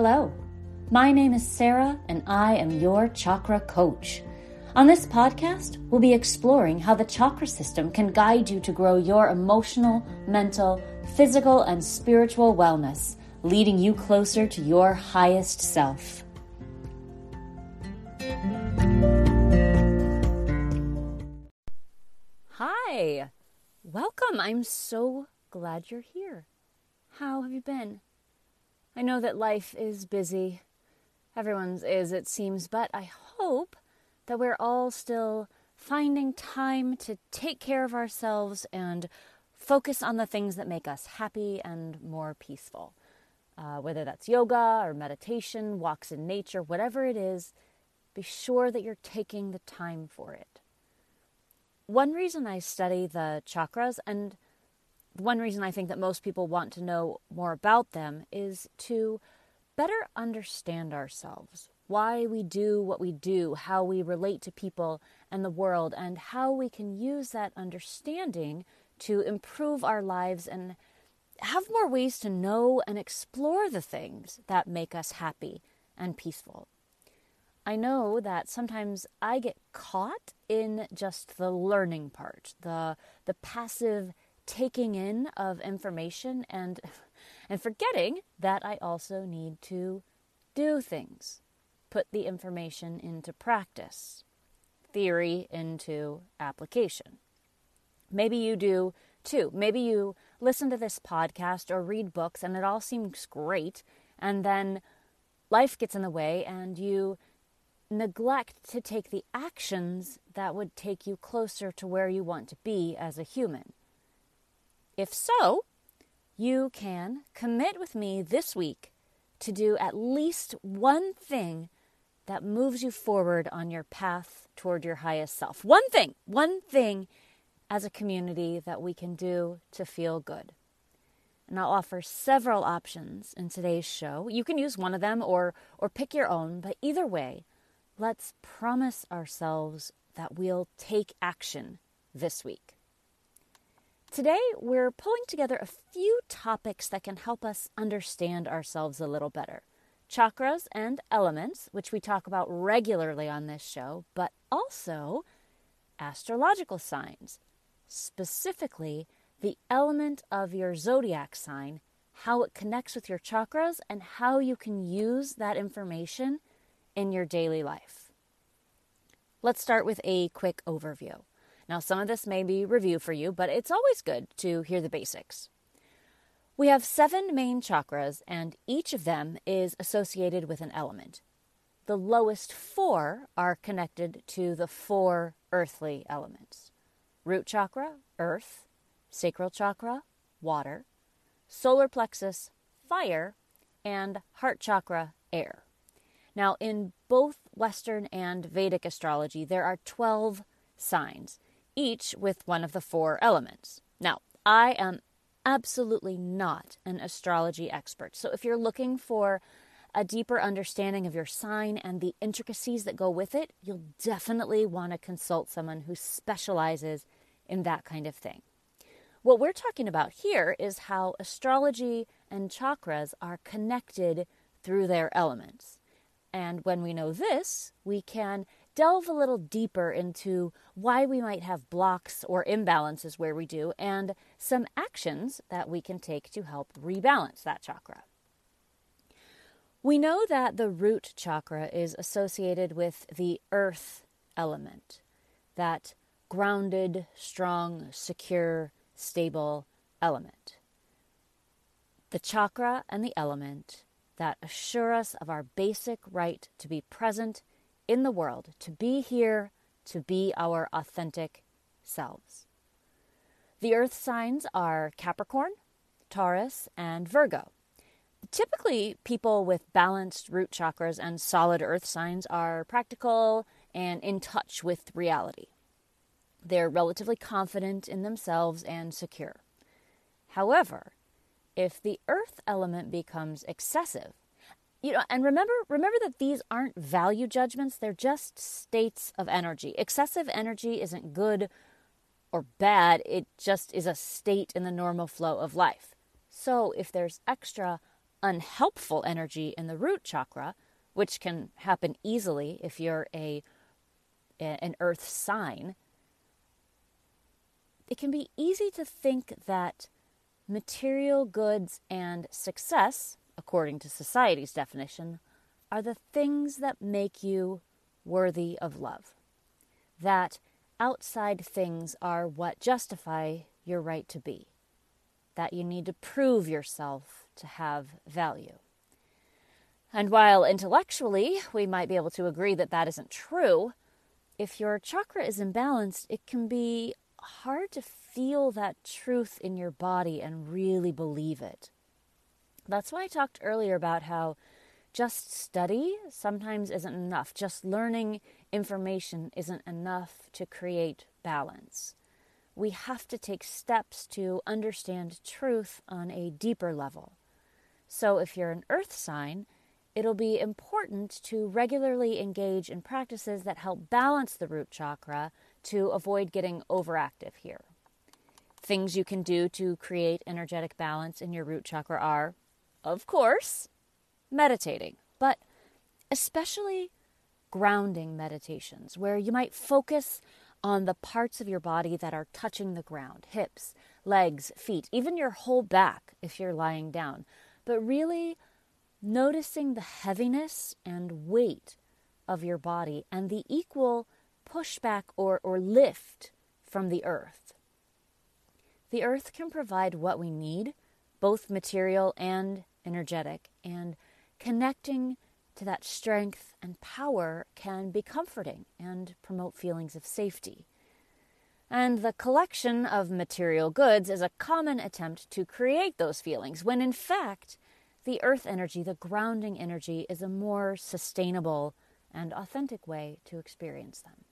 Hello, my name is Sarah and I am your chakra coach. On this podcast, we'll be exploring how the chakra system can guide you to grow your emotional, mental, physical, and spiritual wellness, leading you closer to your highest self. Hi, welcome. I'm so glad you're here. How have you been? I know that life is busy. Everyone's is, it seems, but I hope that we're all still finding time to take care of ourselves and focus on the things that make us happy and more peaceful. Whether that's yoga or meditation, walks in nature, whatever it is, be sure that you're taking the time for it. One reason I study the chakras, and one reason I think that most people want to know more about them, is to better understand ourselves, why we do what we do, how we relate to people and the world, and how we can use that understanding to improve our lives and have more ways to know and explore the things that make us happy and peaceful. I know that sometimes I get caught in just the learning part, the passive taking in of information and forgetting that I also need to do things, put the information into practice, theory into application. Maybe you do too. Maybe you listen to this podcast or read books and it all seems great, and then life gets in the way and you neglect to take the actions that would take you closer to where you want to be as a human. If so, you can commit with me this week to do at least one thing that moves you forward on your path toward your highest self. One thing as a community that we can do to feel good. And I'll offer several options in today's show. You can use one of them or pick your own, but either way, let's promise ourselves that we'll take action this week. Today, we're pulling together a few topics that can help us understand ourselves a little better. Chakras and elements, which we talk about regularly on this show, but also astrological signs, specifically the element of your zodiac sign, how it connects with your chakras, and how you can use that information in your daily life. Let's start with a quick overview. Now, some of this may be review for you, but it's always good to hear the basics. We have 7 main chakras, and each of them is associated with an element. The lowest 4 are connected to the 4 earthly elements. Root chakra, earth; sacral chakra, water; solar plexus, fire; and heart chakra, air. Now, in both Western and Vedic astrology, there are 12 signs, each with one of the 4 elements. Now, I am absolutely not an astrology expert, so if you're looking for a deeper understanding of your sign and the intricacies that go with it, you'll definitely want to consult someone who specializes in that kind of thing. What we're talking about here is how astrology and chakras are connected through their elements. And when we know this, we can delve a little deeper into why we might have blocks or imbalances where we do, and some actions that we can take to help rebalance that chakra. We know that the root chakra is associated with the earth element, that grounded, strong, secure, stable element. The chakra and the element that assure us of our basic right to be present in the world, to be here, to be our authentic selves. The earth signs are Capricorn, Taurus, and Virgo. Typically, people with balanced root chakras and solid earth signs are practical and in touch with reality. They're relatively confident in themselves and secure. However, if the earth element becomes excessive, and remember that these aren't value judgments, they're just states of energy. Excessive energy isn't good or bad, it just is a state in the normal flow of life. So if there's extra unhelpful energy in the root chakra, which can happen easily if you're an earth sign, it can be easy to think that material goods and success, according to society's definition, are the things that make you worthy of love. That outside things are what justify your right to be. That you need to prove yourself to have value. And while intellectually we might be able to agree that that isn't true, if your chakra is imbalanced, it can be hard to feel that truth in your body and really believe it. That's why I talked earlier about how just study sometimes isn't enough. Just learning information isn't enough to create balance. We have to take steps to understand truth on a deeper level. So if you're an earth sign, it'll be important to regularly engage in practices that help balance the root chakra to avoid getting overactive here. Things you can do to create energetic balance in your root chakra are, of course, meditating, but especially grounding meditations where you might focus on the parts of your body that are touching the ground, hips, legs, feet, even your whole back if you're lying down, but really noticing the heaviness and weight of your body and the equal pushback or lift from the earth. The earth can provide what we need, both material and energetic, and connecting to that strength and power can be comforting and promote feelings of safety. And the collection of material goods is a common attempt to create those feelings, when in fact, the earth energy, the grounding energy, is a more sustainable and authentic way to experience them.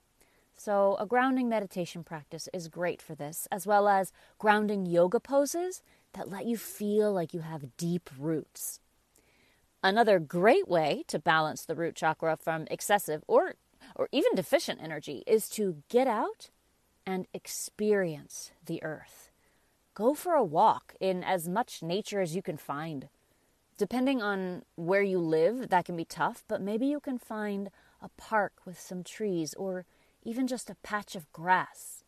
So a grounding meditation practice is great for this, as well as grounding yoga poses that let you feel like you have deep roots. Another great way to balance the root chakra from excessive or even deficient energy is to get out and experience the earth. Go for a walk in as much nature as you can find. Depending on where you live, that can be tough, but maybe you can find a park with some trees or even just a patch of grass.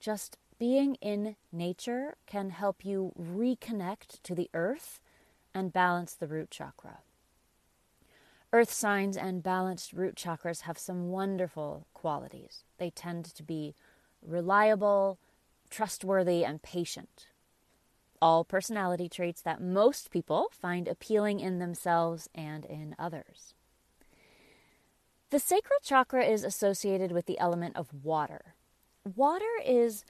Just being in nature can help you reconnect to the earth and balance the root chakra. Earth signs and balanced root chakras have some wonderful qualities. They tend to be reliable, trustworthy, and patient. All personality traits that most people find appealing in themselves and in others. The sacral chakra is associated with the element of water. Water is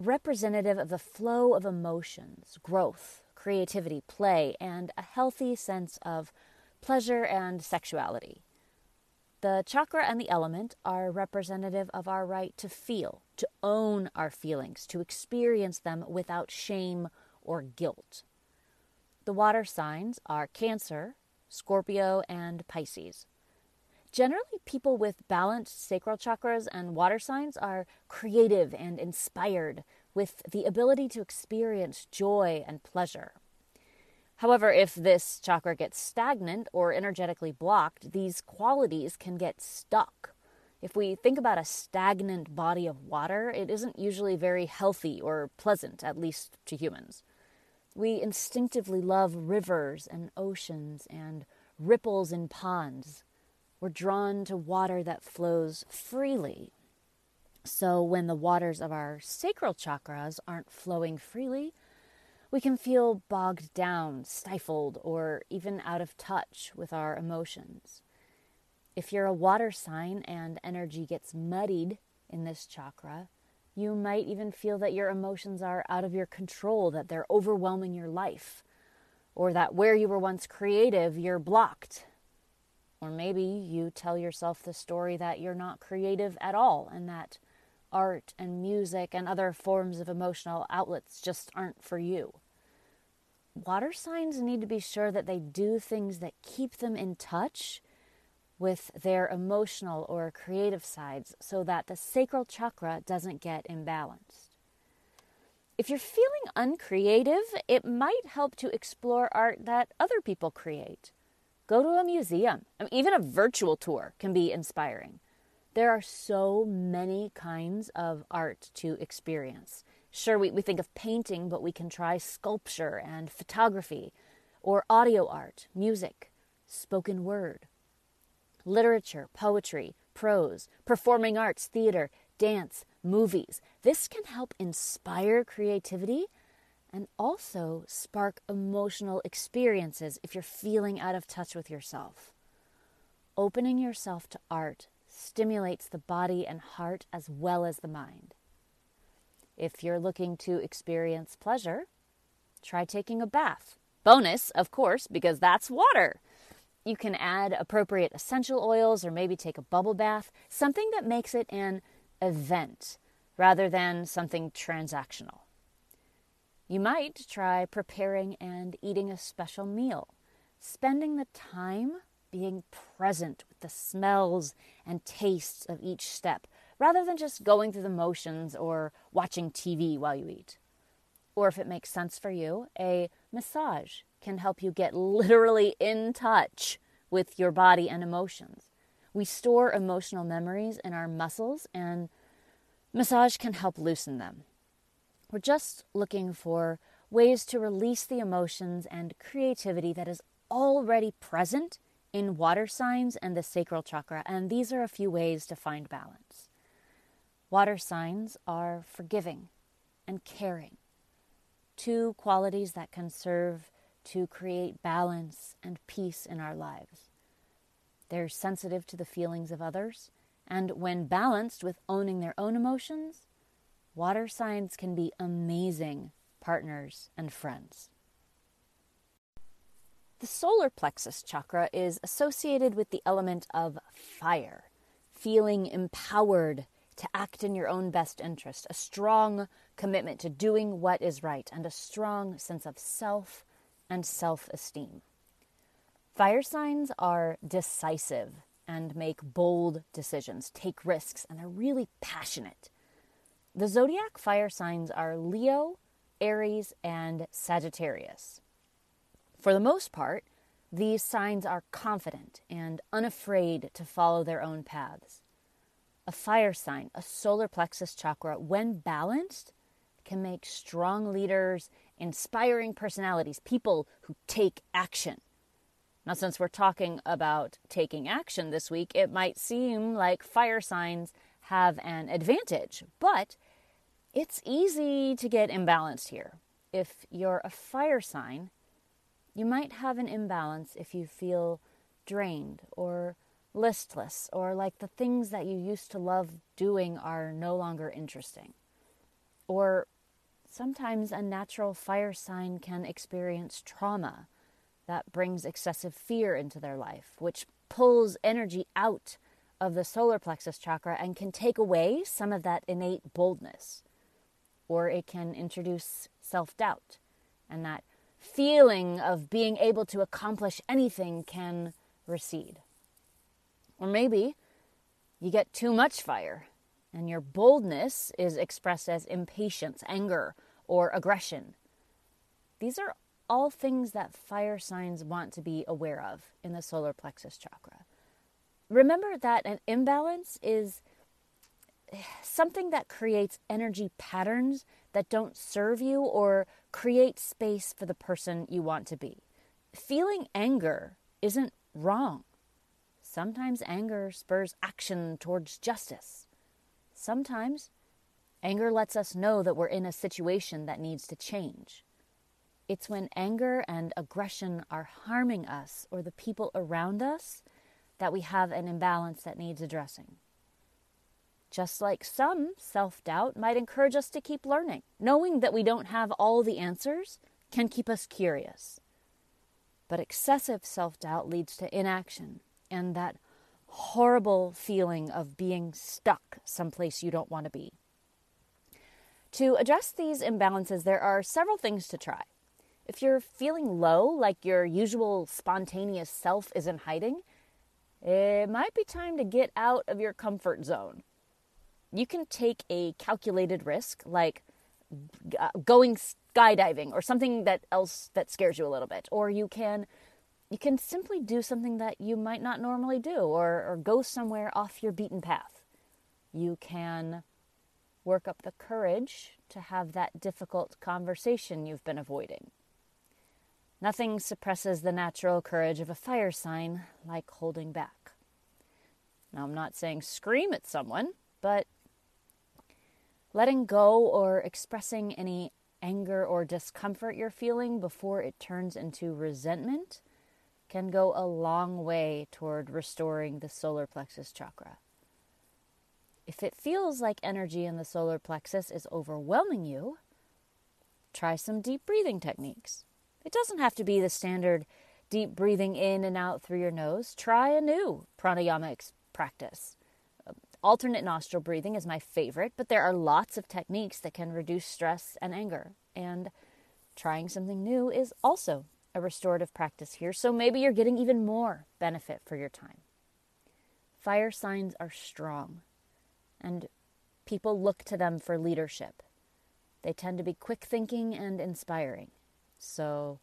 representative of the flow of emotions, growth, creativity, play, and a healthy sense of pleasure and sexuality. The chakra and the element are representative of our right to feel, to own our feelings, to experience them without shame or guilt. The water signs are Cancer, Scorpio, and Pisces. Generally, people with balanced sacral chakras and water signs are creative and inspired with the ability to experience joy and pleasure. However, if this chakra gets stagnant or energetically blocked, these qualities can get stuck. If we think about a stagnant body of water, it isn't usually very healthy or pleasant, at least to humans. We instinctively love rivers and oceans and ripples in ponds. We're drawn to water that flows freely. So when the waters of our sacral chakras aren't flowing freely, we can feel bogged down, stifled, or even out of touch with our emotions. If you're a water sign and energy gets muddied in this chakra, you might even feel that your emotions are out of your control, that they're overwhelming your life, or that where you were once creative, you're blocked. Or maybe you tell yourself the story that you're not creative at all and that art and music and other forms of emotional outlets just aren't for you. Water signs need to be sure that they do things that keep them in touch with their emotional or creative sides so that the sacral chakra doesn't get imbalanced. If you're feeling uncreative, it might help to explore art that other people create. Go to a museum. I mean, even a virtual tour can be inspiring. There are so many kinds of art to experience. Sure, we think of painting, but we can try sculpture and photography, or audio art, music, spoken word, literature, poetry, prose, performing arts, theater, dance, movies. This can help inspire creativity and also spark emotional experiences if you're feeling out of touch with yourself. Opening yourself to art stimulates the body and heart as well as the mind. If you're looking to experience pleasure, try taking a bath. Bonus, of course, because that's water. You can add appropriate essential oils or maybe take a bubble bath, something that makes it an event rather than something transactional. You might try preparing and eating a special meal, spending the time being present with the smells and tastes of each step rather than just going through the motions or watching TV while you eat. Or if it makes sense for you, a massage can help you get literally in touch with your body and emotions. We store emotional memories in our muscles, and massage can help loosen them. We're just looking for ways to release the emotions and creativity that is already present in water signs and the sacral chakra, and these are a few ways to find balance. Water signs are forgiving and caring, two qualities that can serve to create balance and peace in our lives. They're sensitive to the feelings of others, and when balanced with owning their own emotions, water signs can be amazing partners and friends. The solar plexus chakra is associated with the element of fire, feeling empowered to act in your own best interest, a strong commitment to doing what is right, and a strong sense of self and self-esteem. Fire signs are decisive and make bold decisions, take risks, and they're really passionate. The zodiac fire signs are Leo, Aries, and Sagittarius. For the most part, these signs are confident and unafraid to follow their own paths. A fire sign, a solar plexus chakra, when balanced, can make strong leaders, inspiring personalities, people who take action. Now, since we're talking about taking action this week, it might seem like fire signs have an advantage, but it's easy to get imbalanced here. If you're a fire sign, you might have an imbalance if you feel drained or listless, or like the things that you used to love doing are no longer interesting. Or sometimes a natural fire sign can experience trauma that brings excessive fear into their life, which pulls energy out of the solar plexus chakra and can take away some of that innate boldness. Or it can introduce self-doubt, and that feeling of being able to accomplish anything can recede. Or maybe you get too much fire and your boldness is expressed as impatience, anger, or aggression. These are all things that fire signs want to be aware of in the solar plexus chakra. Remember that an imbalance is something that creates energy patterns that don't serve you or create space for the person you want to be. Feeling anger isn't wrong. Sometimes anger spurs action towards justice. Sometimes anger lets us know that we're in a situation that needs to change. It's when anger and aggression are harming us or the people around us that we have an imbalance that needs addressing. Just like some self-doubt might encourage us to keep learning, knowing that we don't have all the answers can keep us curious. But excessive self-doubt leads to inaction and that horrible feeling of being stuck someplace you don't want to be. To address these imbalances, there are several things to try. If you're feeling low, like your usual spontaneous self isn't hiding, it might be time to get out of your comfort zone. You can take a calculated risk, like going skydiving or something that else that scares you a little bit. Or you can simply do something that you might not normally do, or go somewhere off your beaten path. You can work up the courage to have that difficult conversation you've been avoiding. Nothing suppresses the natural courage of a fire sign like holding back. Now, I'm not saying scream at someone, but letting go or expressing any anger or discomfort you're feeling before it turns into resentment can go a long way toward restoring the solar plexus chakra. If it feels like energy in the solar plexus is overwhelming you, try some deep breathing techniques. It doesn't have to be the standard deep breathing in and out through your nose. Try a new pranayama practice. Alternate nostril breathing is my favorite, but there are lots of techniques that can reduce stress and anger. And trying something new is also a restorative practice here, so maybe you're getting even more benefit for your time. Fire signs are strong, and people look to them for leadership. They tend to be quick thinking and inspiring. So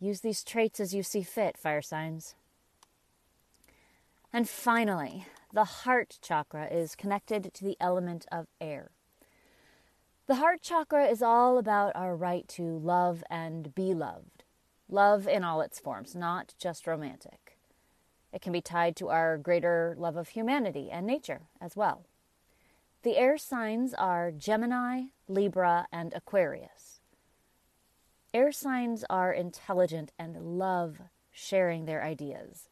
use these traits as you see fit, fire signs. And finally, the heart chakra is connected to the element of air. The heart chakra is all about our right to love and be loved. Love in all its forms, not just romantic. It can be tied to our greater love of humanity and nature as well. The air signs are Gemini, Libra, and Aquarius. Air signs are intelligent and love sharing their ideas.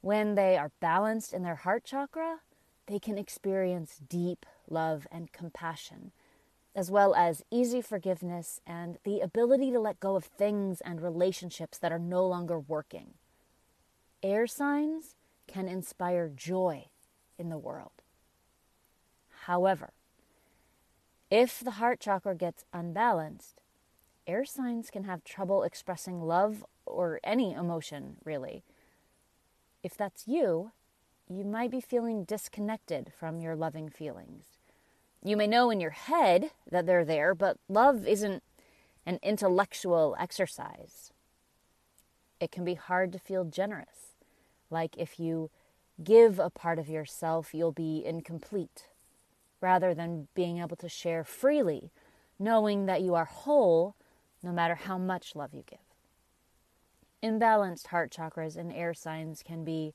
When they are balanced in their heart chakra, they can experience deep love and compassion, as well as easy forgiveness and the ability to let go of things and relationships that are no longer working. Air signs can inspire joy in the world. However, if the heart chakra gets unbalanced, air signs can have trouble expressing love or any emotion, really. If that's you, you might be feeling disconnected from your loving feelings. You may know in your head that they're there, but love isn't an intellectual exercise. It can be hard to feel generous. Like if you give a part of yourself, you'll be incomplete. Rather than being able to share freely, knowing that you are whole no matter how much love you give. Imbalanced heart chakras and air signs can be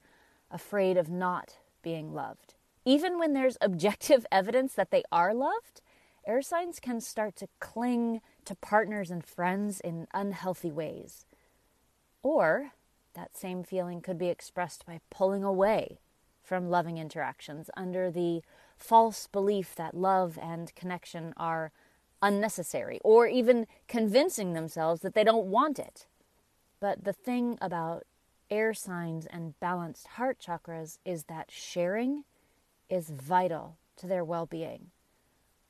afraid of not being loved. Even when there's objective evidence that they are loved, air signs can start to cling to partners and friends in unhealthy ways. Or that same feeling could be expressed by pulling away from loving interactions under the false belief that love and connection are unnecessary, or even convincing themselves that they don't want it. But the thing about air signs and balanced heart chakras is that sharing is vital to their well-being.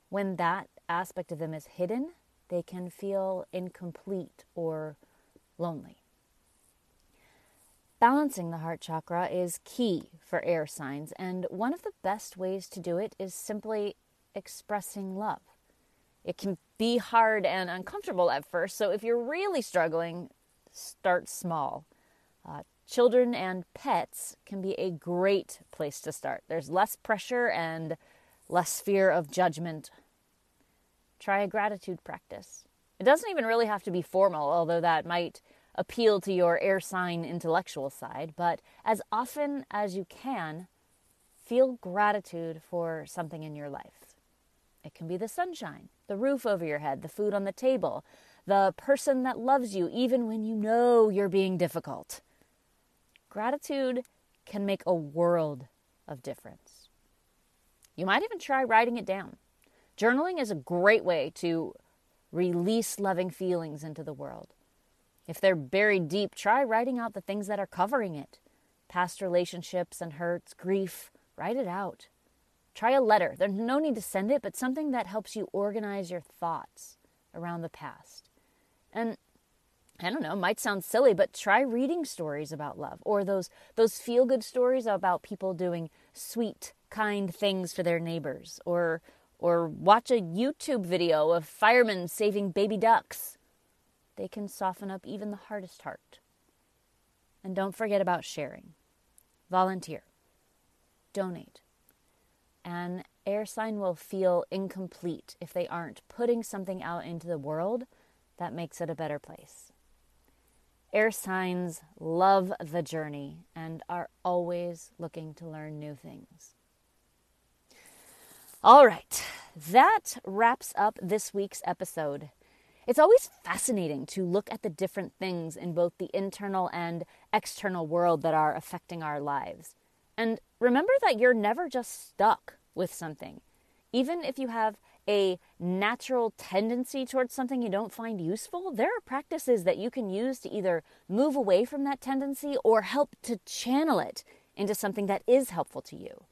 When that aspect of them is hidden, they can feel incomplete or lonely. Balancing the heart chakra is key for air signs, and one of the best ways to do it is simply expressing love. It can be hard and uncomfortable at first, so if you're really struggling, start small. Children and pets can be a great place to start. There's less pressure and less fear of judgment. Try a gratitude practice. It doesn't even really have to be formal, although that might appeal to your air sign intellectual side, but as often as you can, feel gratitude for something in your life. It can be the sunshine, the roof over your head, the food on the table, the person that loves you even when you know you're being difficult. Gratitude can make a world of difference. You might even try writing it down. Journaling is a great way to release loving feelings into the world. If they're buried deep, try writing out the things that are covering it. Past relationships and hurts, grief, write it out. Try a letter. There's no need to send it, but something that helps you organize your thoughts around the past. And I don't know, might sound silly, but try reading stories about love, or those feel-good stories about people doing sweet, kind things for their neighbors, or or watch a YouTube video of firemen saving baby ducks. They can soften up even the hardest heart. And don't forget about sharing. Volunteer. Donate. An air sign will feel incomplete if they aren't putting something out into the world that makes it a better place. Air signs love the journey and are always looking to learn new things. All right, that wraps up this week's episode. It's always fascinating to look at the different things in both the internal and external world that are affecting our lives. And remember that you're never just stuck with something. Even if you have a natural tendency towards something you don't find useful, there are practices that you can use to either move away from that tendency or help to channel it into something that is helpful to you.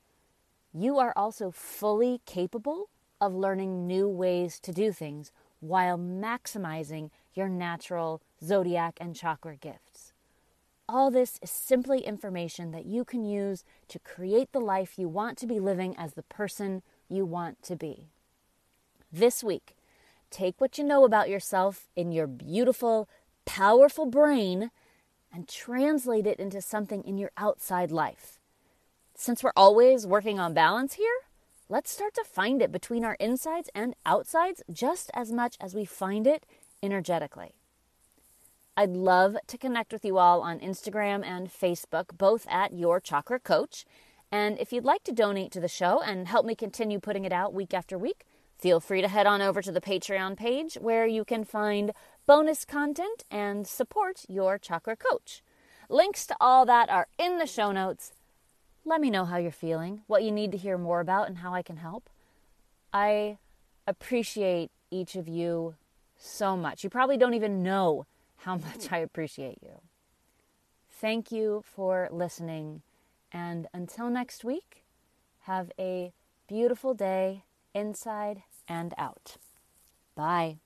You are also fully capable of learning new ways to do things while maximizing your natural zodiac and chakra gifts. All this is simply information that you can use to create the life you want to be living as the person you want to be. This week, take what you know about yourself in your beautiful, powerful brain and translate it into something in your outside life. Since we're always working on balance here, let's start to find it between our insides and outsides just as much as we find it energetically. I'd love to connect with you all on Instagram and Facebook, both at Your Chakra Coach. And if you'd like to donate to the show and help me continue putting it out week after week, feel free to head on over to the Patreon page where you can find bonus content and support Your Chakra Coach. Links to all that are in the show notes. Let me know how you're feeling, what you need to hear more about, and how I can help. I appreciate each of you so much. You probably don't even know how much I appreciate you. Thank you for listening. And until next week, have a beautiful day inside and out. Bye.